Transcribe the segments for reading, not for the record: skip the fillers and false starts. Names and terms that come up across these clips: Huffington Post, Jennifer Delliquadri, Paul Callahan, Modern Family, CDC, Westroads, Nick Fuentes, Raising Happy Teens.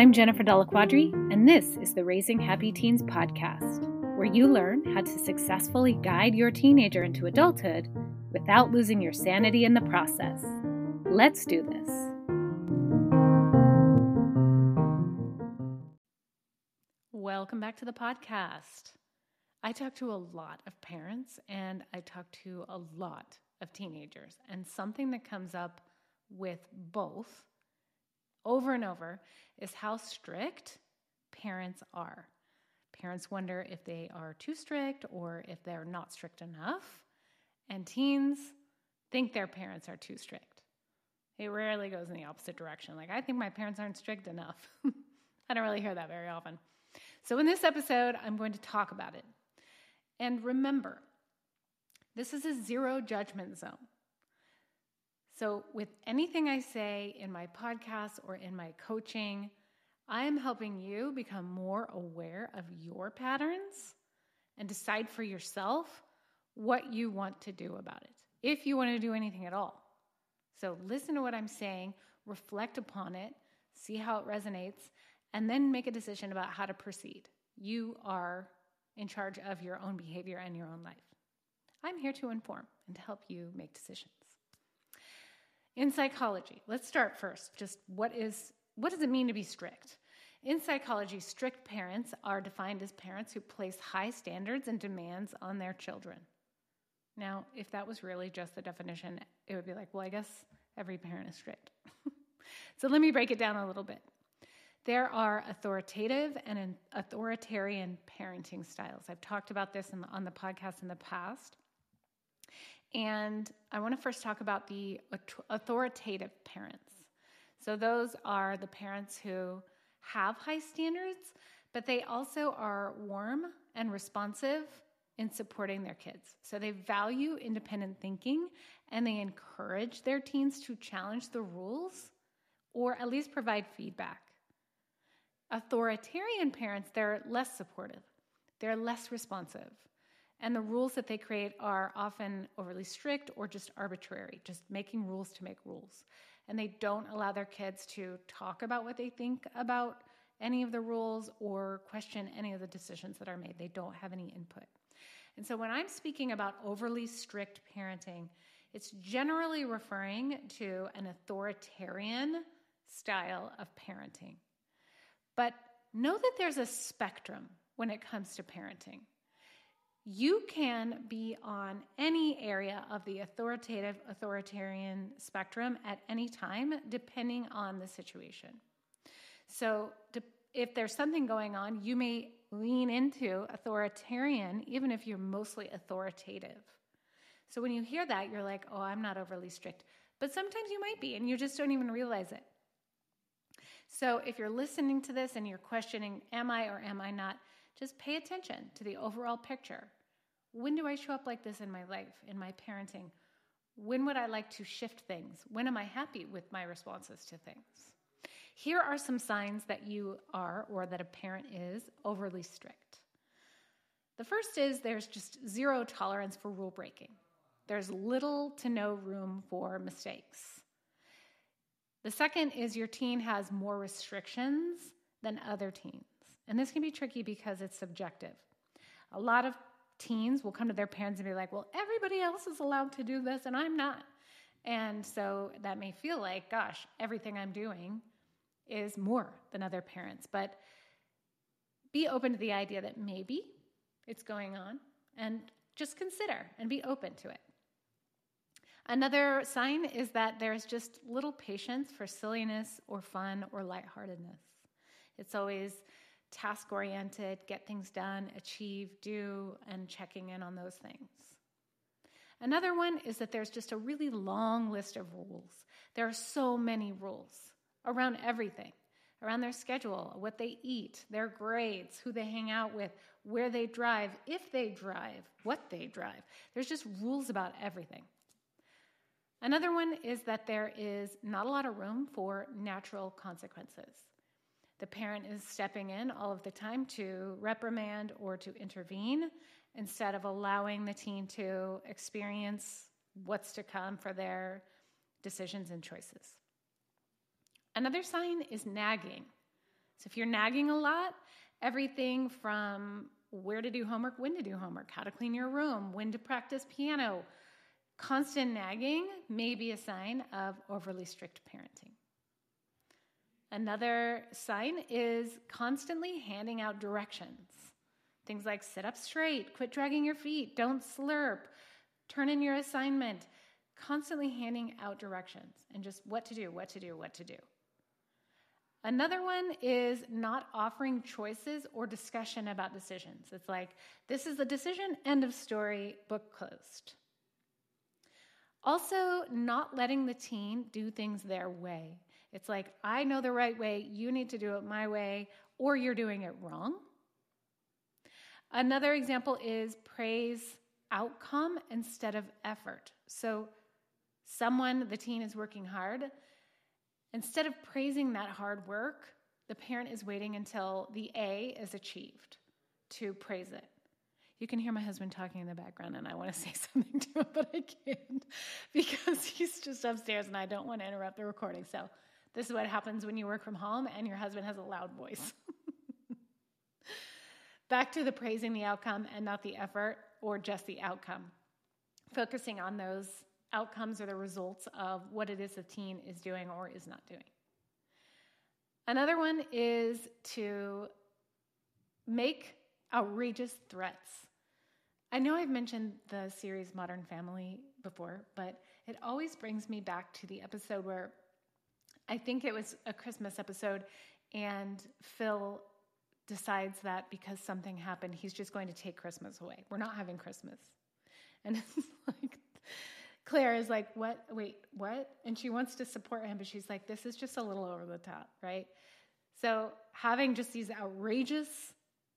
I'm Jennifer Delliquadri, and this is the Raising Happy Teens podcast, where you learn how to successfully guide your teenager into adulthood without losing your sanity in the process. Let's do this. Welcome back to the podcast. I talk to a lot of parents, and I talk to a lot of teenagers, and something that comes up with both over and over is how strict parents are. Parents wonder if they are too strict or if they're not strict enough, and teens think their parents are too strict. It rarely goes in the opposite direction. Like, I think my parents aren't strict enough. I don't really hear that very often. So in this episode, I'm going to talk about it. And remember, this is a zero judgment zone. So with anything I say in my podcast or in my coaching, I am helping you become more aware of your patterns and decide for yourself what you want to do about it, if you want to do anything at all. So listen to what I'm saying, reflect upon it, see how it resonates, and then make a decision about how to proceed. You are in charge of your own behavior and your own life. I'm here to inform and to help you make decisions. In psychology, let's start first. Just what does it mean to be strict? In psychology, strict parents are defined as parents who place high standards and demands on their children. Now, if that was really just the definition, it would be like, well, I guess every parent is strict. So let me break it down a little bit. There are authoritative and authoritarian parenting styles. I've talked about this on the podcast in the past. And I want to first talk about the authoritative parents. So those are the parents who have high standards, but they also are warm and responsive in supporting their kids. So they value independent thinking, and they encourage their teens to challenge the rules or at least provide feedback. Authoritarian parents, they're less supportive. They're less responsive. And the rules that they create are often overly strict or just arbitrary, just making rules to make rules. And they don't allow their kids to talk about what they think about any of the rules or question any of the decisions that are made. They don't have any input. And so when I'm speaking about overly strict parenting, it's generally referring to an authoritarian style of parenting. But know that there's a spectrum when it comes to parenting. You can be on any area of the authoritative, authoritarian spectrum at any time, depending on the situation. So if there's something going on, you may lean into authoritarian, even if you're mostly authoritative. So when you hear that, you're like, oh, I'm not overly strict. But sometimes you might be, and you just don't even realize it. So if you're listening to this and you're questioning, am I or am I not, just pay attention to the overall picture. When do I show up like this in my life, in my parenting? When would I like to shift things? When am I happy with my responses to things? Here are some signs that you are, or that a parent is, overly strict. The first is there's just zero tolerance for rule breaking. There's little to no room for mistakes. The second is your teen has more restrictions than other teens. And this can be tricky because it's subjective. A lot of teens will come to their parents and be like, well, everybody else is allowed to do this and I'm not. And so that may feel like, gosh, everything I'm doing is more than other parents. But be open to the idea that maybe it's going on, and just consider and be open to it. Another sign is that there's just little patience for silliness or fun or lightheartedness. It's always task-oriented, get things done, achieve, do, and checking in on those things. Another one is that there's just a really long list of rules. There are so many rules around everything, around their schedule, what they eat, their grades, who they hang out with, where they drive, if they drive, what they drive. There's just rules about everything. Another one is that there is not a lot of room for natural consequences. The parent is stepping in all of the time to reprimand or to intervene instead of allowing the teen to experience what's to come for their decisions and choices. Another sign is nagging. So if you're nagging a lot, everything from where to do homework, when to do homework, how to clean your room, when to practice piano, constant nagging may be a sign of overly strict parenting. Another sign is constantly handing out directions. Things like sit up straight, quit dragging your feet, don't slurp, turn in your assignment. Constantly handing out directions and just what to do, what to do, what to do. Another one is not offering choices or discussion about decisions. It's like, this is the decision, end of story, book closed. Also, not letting the teen do things their way. It's like, I know the right way, you need to do it my way, or you're doing it wrong. Another example is praise outcome instead of effort. So the teen is working hard. Instead of praising that hard work, the parent is waiting until the A is achieved to praise it. You can hear my husband talking in the background, and I want to say something to him, but I can't because he's just upstairs, and I don't want to interrupt the recording. So this is what happens when you work from home and your husband has a loud voice. Back to the praising the outcome and not the effort or just the outcome. Focusing on those outcomes or the results of what it is the teen is doing or is not doing. Another one is to make outrageous threats. I know I've mentioned the series Modern Family before, but it always brings me back to the episode where I think it was a Christmas episode, and Phil decides that because something happened, he's just going to take Christmas away. We're not having Christmas. And it's like, Claire is like, what? Wait, what? And she wants to support him, but she's like, this is just a little over the top, right? So having just these outrageous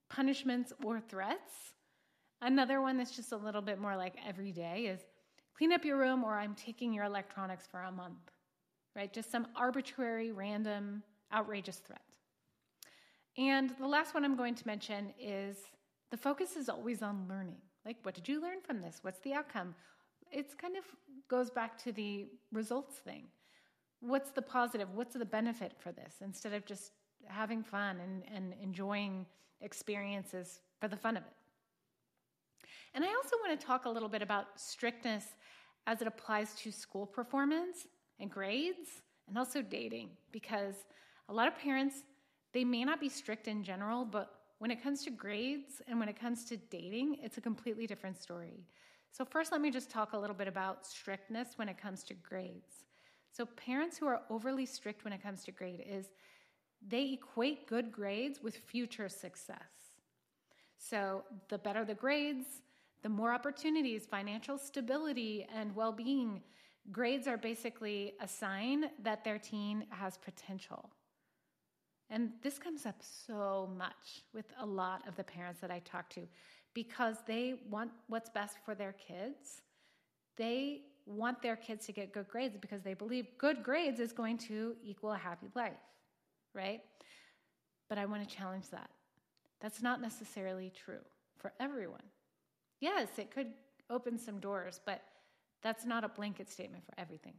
punishments or threats. Another one that's just a little bit more like every day is clean up your room or I'm taking your electronics for a month, right? Just some arbitrary, random, outrageous threat. And the last one I'm going to mention is the focus is always on learning. Like, what did you learn from this? What's the outcome? It's kind of goes back to the results thing. What's the positive? What's the benefit for this? Instead of just having fun and enjoying experiences for the fun of it. And I also want to talk a little bit about strictness as it applies to school performance and grades and also dating, because a lot of parents, they may not be strict in general, but when it comes to grades and when it comes to dating, it's a completely different story. So first, let me just talk a little bit about strictness when it comes to grades. So parents who are overly strict when it comes to grade is they equate good grades with future success. So the better the grades, the more opportunities, financial stability, and well-being. Grades are basically a sign that their teen has potential. And this comes up so much with a lot of the parents that I talk to because they want what's best for their kids. They want their kids to get good grades because they believe good grades is going to equal a happy life, right? But I want to challenge that. That's not necessarily true for everyone. Yes, it could open some doors, but that's not a blanket statement for everything.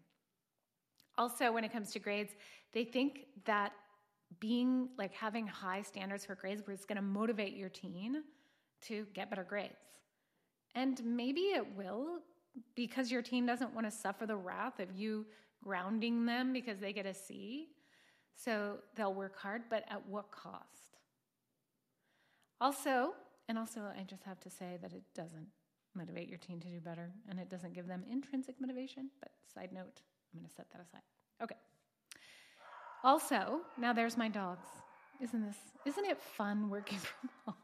Also, when it comes to grades, they think that being like having high standards for grades is going to motivate your teen to get better grades. And maybe it will because your teen doesn't want to suffer the wrath of you grounding them because they get a C. So they'll work hard, but at what cost? Also, I just have to say that it doesn't motivate your teen to do better and it doesn't give them intrinsic motivation, but side note, I'm going to set that aside. Okay. Also, now there's my dogs. Isn't it fun working from home?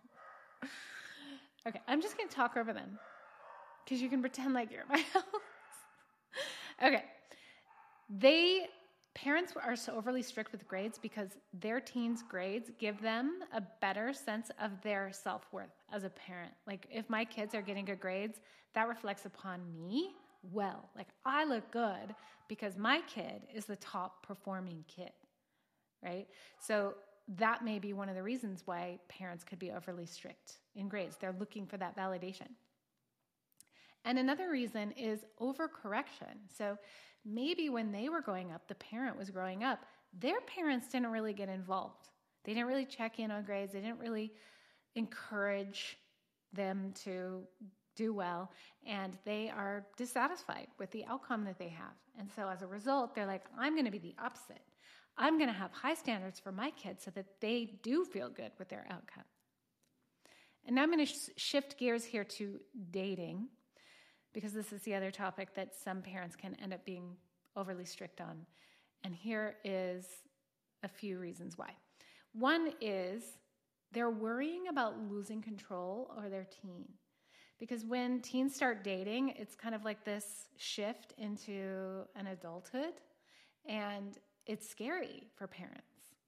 Okay, I'm just going to talk over them because you can pretend like you're at my house. Okay, parents are so overly strict with grades because their teens' grades give them a better sense of their self-worth as a parent. Like, if my kids are getting good grades, that reflects upon me well. Like, I look good because my kid is the top-performing kid. Right? So that may be one of the reasons why parents could be overly strict in grades. They're looking for that validation. And another reason is overcorrection. So maybe when they were growing up, the parent was growing up, their parents didn't really get involved. They didn't really check in on grades. They didn't really encourage them to do well, and they are dissatisfied with the outcome that they have. And so as a result, they're like, I'm going to be the opposite. I'm going to have high standards for my kids so that they do feel good with their outcome. And now I'm going to shift gears here to dating, because this is the other topic that some parents can end up being overly strict on. And here is a few reasons why. One is they're worrying about losing control over their teen. Because when teens start dating, it's kind of like this shift into an adulthood, and it's scary for parents.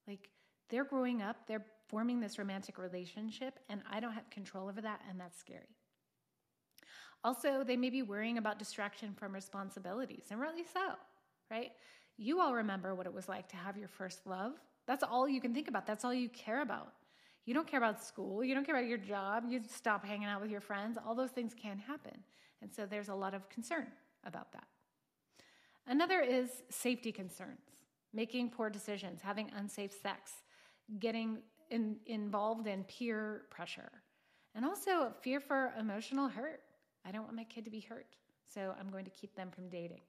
Like, they're growing up, they're forming this romantic relationship, and I don't have control over that, and that's scary. Also, they may be worrying about distraction from responsibilities, and rightly so, right? You all remember what it was like to have your first love. That's all you can think about. That's all you care about. You don't care about school. You don't care about your job. You stop hanging out with your friends. All those things can happen. And so there's a lot of concern about that. Another is safety concerns, making poor decisions, having unsafe sex, getting involved in peer pressure, and also fear for emotional hurt. I don't want my kid to be hurt, so I'm going to keep them from dating.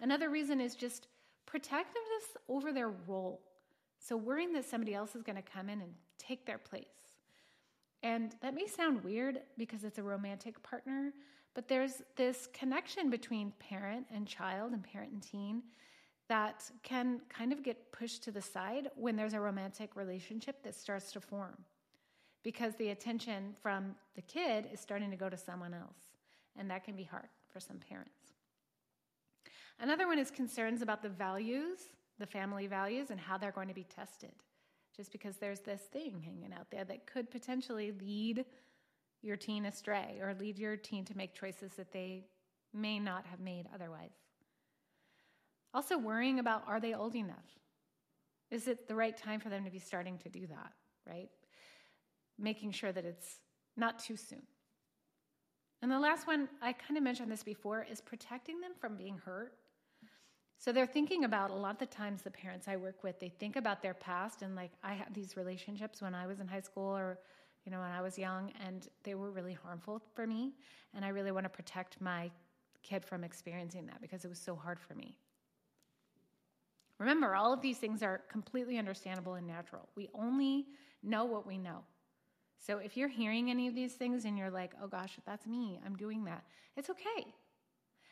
Another reason is just protectiveness over their role. So worrying that somebody else is going to come in and take their place. And that may sound weird because it's a romantic partner, but there's this connection between parent and child and parent and teen that can kind of get pushed to the side when there's a romantic relationship that starts to form, because the attention from the kid is starting to go to someone else, and that can be hard for some parents. Another one is concerns about the values, the family values, and how they're going to be tested, just because there's this thing hanging out there that could potentially lead your teen astray or lead your teen to make choices that they may not have made otherwise. Also worrying about, are they old enough? Is it the right time for them to be starting to do that, right? Making sure that it's not too soon. And the last one, I kind of mentioned this before, is protecting them from being hurt. So they're thinking about, a lot of the times the parents I work with, they think about their past and like, I had these relationships when I was in high school or, you know, when I was young, and they were really harmful for me, and I really want to protect my kid from experiencing that because it was so hard for me. Remember, all of these things are completely understandable and natural. We only know what we know. So if you're hearing any of these things and you're like, oh gosh, that's me, I'm doing that, it's okay.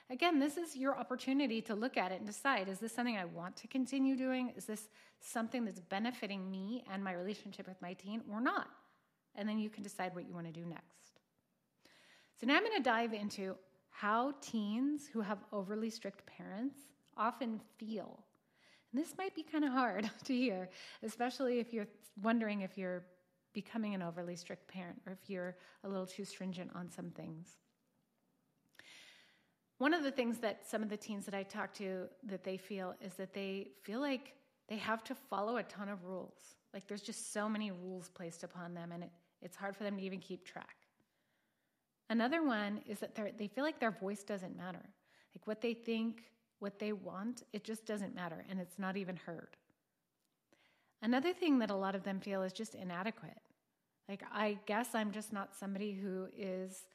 Again, this is your opportunity to look at it and decide, is this something I want to continue doing? Is this something that's benefiting me and my relationship with my teen or not? And then you can decide what you want to do next. So now I'm going to dive into how teens who have overly strict parents often feel. And this might be kind of hard to hear, especially if you're wondering if you're becoming an overly strict parent or if you're a little too stringent on some things. One of the things that some of the teens that I talk to that they feel is that they feel like they have to follow a ton of rules. Like, there's just so many rules placed upon them, and it's hard for them to even keep track. Another one is that they feel like their voice doesn't matter. Like, what they think, what they want, it just doesn't matter, and it's not even heard. Another thing that a lot of them feel is just inadequate. Like, I guess I'm just not somebody who is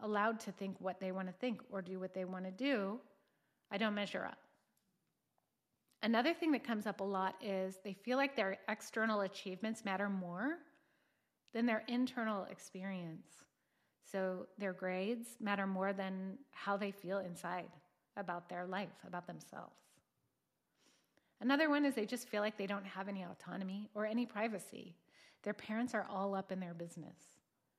allowed to think what they want to think or do what they want to do. I don't measure up. Another thing that comes up a lot is they feel like their external achievements matter more than their internal experience. So their grades matter more than how they feel inside about their life, about themselves. Another one is they just feel like they don't have any autonomy or any privacy. Their parents are all up in their business.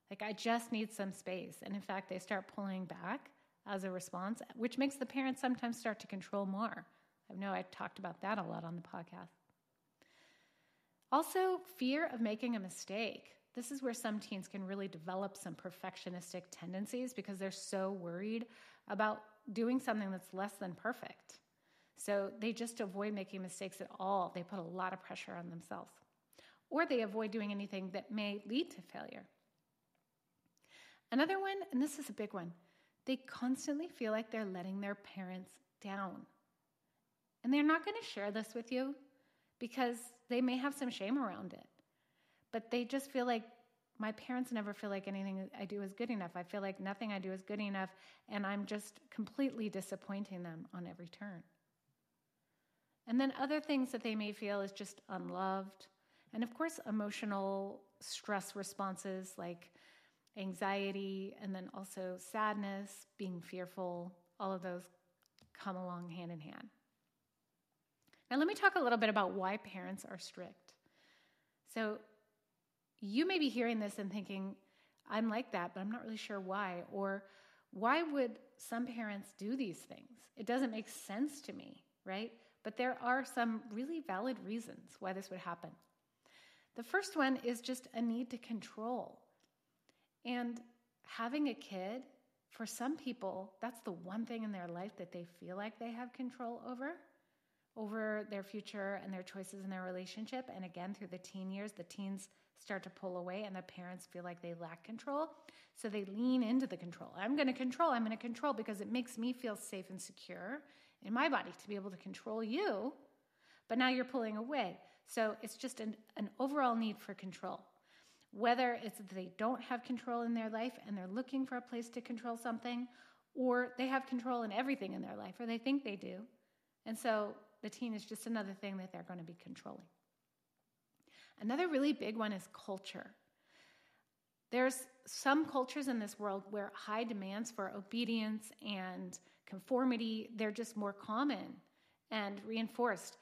Like, I just need some space. And in fact, they start pulling back as a response, which makes the parents sometimes start to control more. I know I talked about that a lot on the podcast. Also, fear of making a mistake. This is where some teens can really develop some perfectionistic tendencies because they're so worried about doing something that's less than perfect. So they just avoid making mistakes at all. They put a lot of pressure on themselves. Or they avoid doing anything that may lead to failure. Another one, and this is a big one, they constantly feel like they're letting their parents down. And they're not going to share this with you because they may have some shame around it, but they just feel like, my parents never feel like anything I do is good enough. I feel like nothing I do is good enough, and I'm just completely disappointing them on every turn. And then other things that they may feel is just unloved. And of course, emotional stress responses like anxiety, and then also sadness, being fearful, all of those come along hand in hand. Now, let me talk a little bit about why parents are strict. So you may be hearing this and thinking, I'm like that, but I'm not really sure why, or why would some parents do these things? It doesn't make sense to me, right? But there are some really valid reasons why this would happen. The first one is just a need to control. And having a kid, for some people, that's the one thing in their life that they feel like they have control over their future and their choices in their relationship. And again, through the teen years, the teens start to pull away and the parents feel like they lack control. So they lean into the control. I'm going to control because it makes me feel safe and secure in my body to be able to control you, but now you're pulling away. So it's just an overall need for control. Whether it's that they don't have control in their life and they're looking for a place to control something, or they have control in everything in their life, or they think they do. And so the teen is just another thing that they're going to be controlling. Another really big one is culture. There's some cultures in this world where high demands for obedience and conformity, they're just more common and reinforced.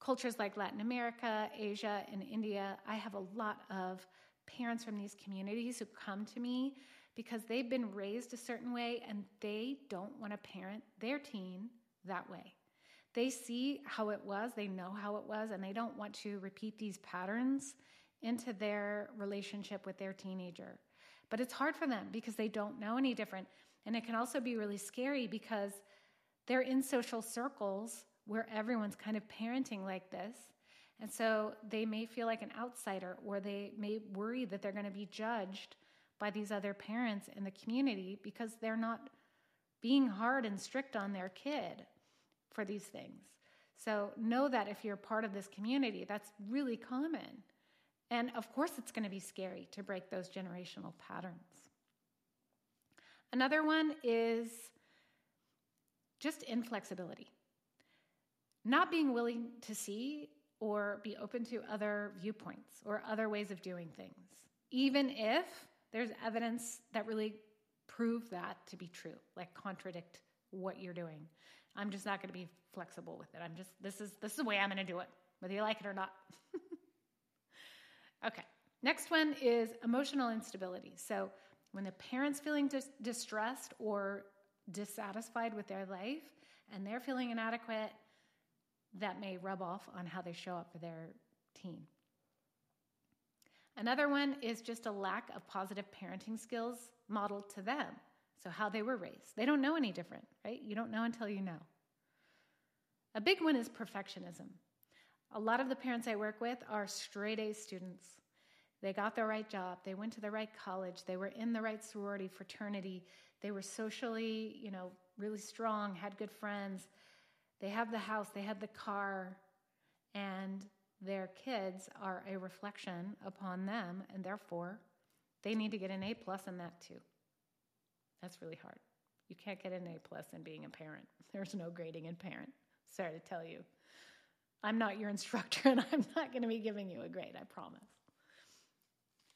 Cultures like Latin America, Asia, and India, I have a lot of parents from these communities who come to me because they've been raised a certain way and they don't want to parent their teen that way. They see how it was, they know how it was, and they don't want to repeat these patterns into their relationship with their teenager. But it's hard for them because they don't know any different. And it can also be really scary because they're in social circles where everyone's kind of parenting like this. And so they may feel like an outsider, or they may worry that they're going to be judged by these other parents in the community because they're not being hard and strict on their kid for these things. So know that if you're part of this community, that's really common. And of course it's going to be scary to break those generational patterns. Another one is just inflexibility. Not being willing to see or be open to other viewpoints or other ways of doing things, even if there's evidence that really prove that to be true, like contradict what you're doing. I'm just not going to be flexible with it. This is the way I'm going to do it, whether you like it or not. Okay, next one is emotional instability. So when the parent's feeling distressed or dissatisfied with their life and they're feeling inadequate, that may rub off on how they show up for their teen. Another one is just a lack of positive parenting skills modeled to them. So how they were raised. They don't know any different, right? You don't know until you know. A big one is perfectionism. A lot of the parents I work with are straight A students. They got the right job. They went to the right college. They were in the right sorority, fraternity. They were socially, really strong, had good friends. They have the house, they have the car, and their kids are a reflection upon them, and therefore they need to get an A+ in that too. That's really hard. You can't get an A+ in being a parent. There's no grading in parent. Sorry to tell you. I'm not your instructor, and I'm not going to be giving you a grade, I promise.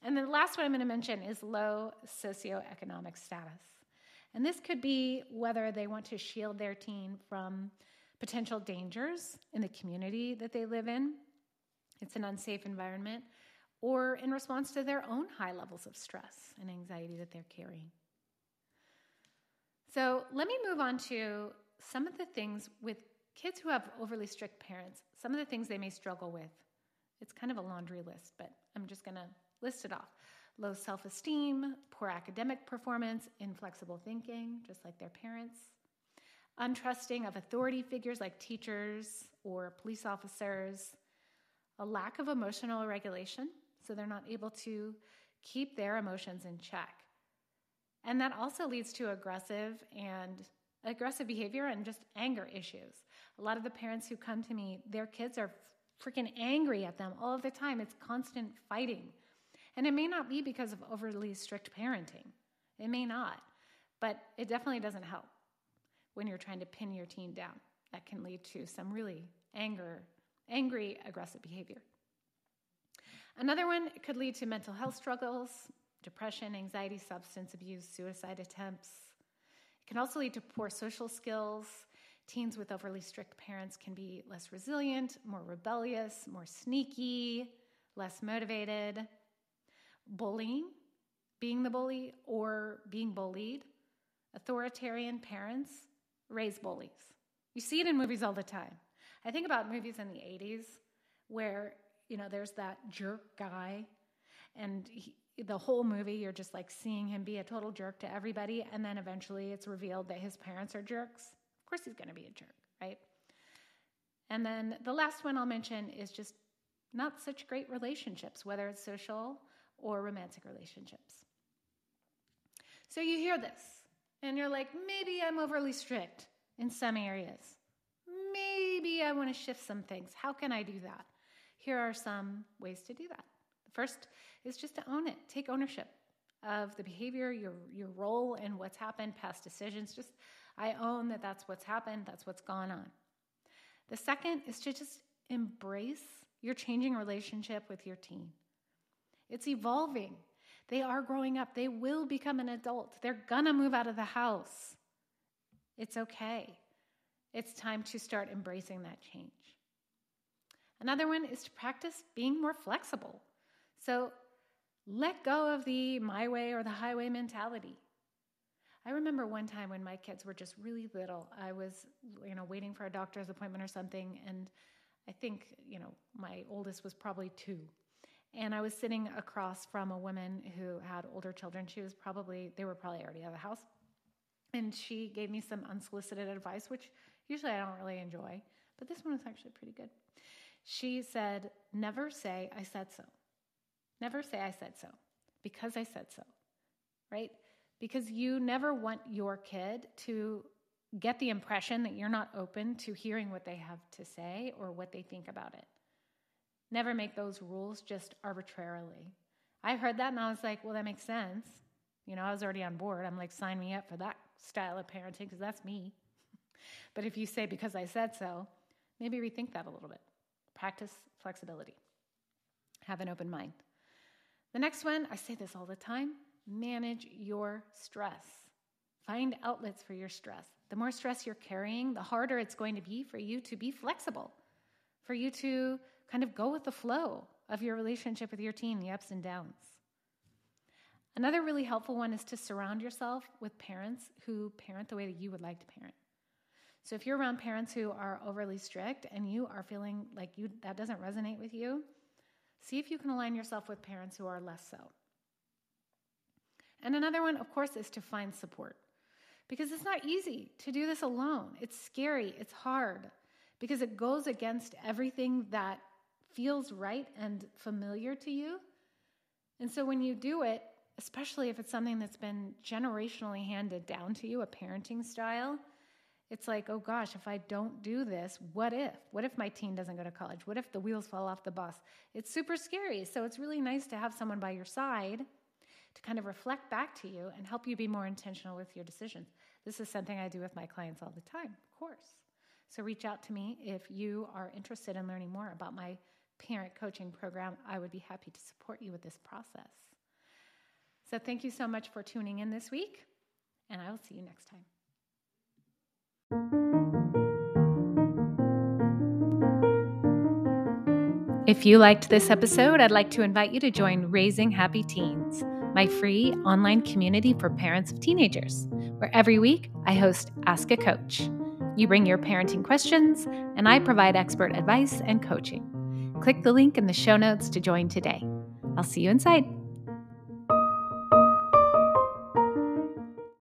And the last one I'm going to mention is low socioeconomic status. And this could be whether they want to shield their teen from potential dangers in the community that they live in. It's an unsafe environment, or in response to their own high levels of stress and anxiety that they're carrying. So let me move on to some of the things with kids who have overly strict parents, some of the things they may struggle with. It's kind of a laundry list, but I'm just going to list it off. Low self-esteem, poor academic performance, inflexible thinking, just like their parents. Untrusting of authority figures like teachers or police officers, a lack of emotional regulation, so they're not able to keep their emotions in check. And that also leads to aggressive behavior and just anger issues. A lot of the parents who come to me, their kids are freaking angry at them all the time. It's constant fighting. And it may not be because of overly strict parenting. It may not. But it definitely doesn't help when you're trying to pin your teen down. That can lead to some really angry, aggressive behavior. Another one could lead to mental health struggles, depression, anxiety, substance abuse, suicide attempts. It can also lead to poor social skills. Teens with overly strict parents can be less resilient, more rebellious, more sneaky, less motivated. Bullying, being the bully or being bullied. Authoritarian parents raise bullies. You see it in movies all the time. I think about movies in the 80s where, you know, there's that jerk guy, and the whole movie you're just like seeing him be a total jerk to everybody, and then eventually it's revealed that his parents are jerks. Of course he's going to be a jerk, right? And then the last one I'll mention is just not such great relationships, whether it's social or romantic relationships. So you hear this, and you're like, maybe I'm overly strict in some areas. Maybe I want to shift some things. How can I do that? Here are some ways to do that. The first is just to own it. Take ownership of the behavior, your role in what's happened, past decisions. Just, I own that that's what's happened, that's what's gone on. The second is to just embrace your changing relationship with your teen. It's evolving. They are growing up. They will become an adult. They're going to move out of the house. It's okay. It's time to start embracing that change. Another one is to practice being more flexible. So let go of the my way or the highway mentality. I remember one time when my kids were just really little, I was, waiting for a doctor's appointment or something, and I think, my oldest was probably 2. And I was sitting across from a woman who had older children. They were probably already out of the house. And she gave me some unsolicited advice, which usually I don't really enjoy, but this one was actually pretty good. She said, never say, I said so. Never say, I said so, because I said so, right? Because you never want your kid to get the impression that you're not open to hearing what they have to say or what they think about it. Never make those rules just arbitrarily. I heard that and I was like, well, that makes sense. I was already on board. I'm like, sign me up for that style of parenting because that's me. But if you say, because I said so, maybe rethink that a little bit. Practice flexibility. Have an open mind. The next one, I say this all the time, manage your stress. Find outlets for your stress. The more stress you're carrying, the harder it's going to be for you to be flexible, for you to kind of go with the flow of your relationship with your teen, the ups and downs. Another really helpful one is to surround yourself with parents who parent the way that you would like to parent. So if you're around parents who are overly strict and you are feeling like that doesn't resonate with you, see if you can align yourself with parents who are less so. And another one, of course, is to find support. Because it's not easy to do this alone. It's scary. It's hard. Because it goes against everything that feels right and familiar to you. And so when you do it, especially if it's something that's been generationally handed down to you, a parenting style, it's like, oh gosh, if I don't do this, what if? What if my teen doesn't go to college? What if the wheels fall off the bus? It's super scary. So it's really nice to have someone by your side to kind of reflect back to you and help you be more intentional with your decisions. This is something I do with my clients all the time, of course. So reach out to me if you are interested in learning more about my parent coaching program. I would be happy to support you with this process. So thank you so much for tuning in this week, and I will see you next time. If you liked this episode, I'd like to invite you to join Raising Happy Teens, my free online community for parents of teenagers, where every week I host Ask a Coach. You bring your parenting questions, and I provide expert advice and coaching. Click the link in the show notes to join today. I'll see you inside.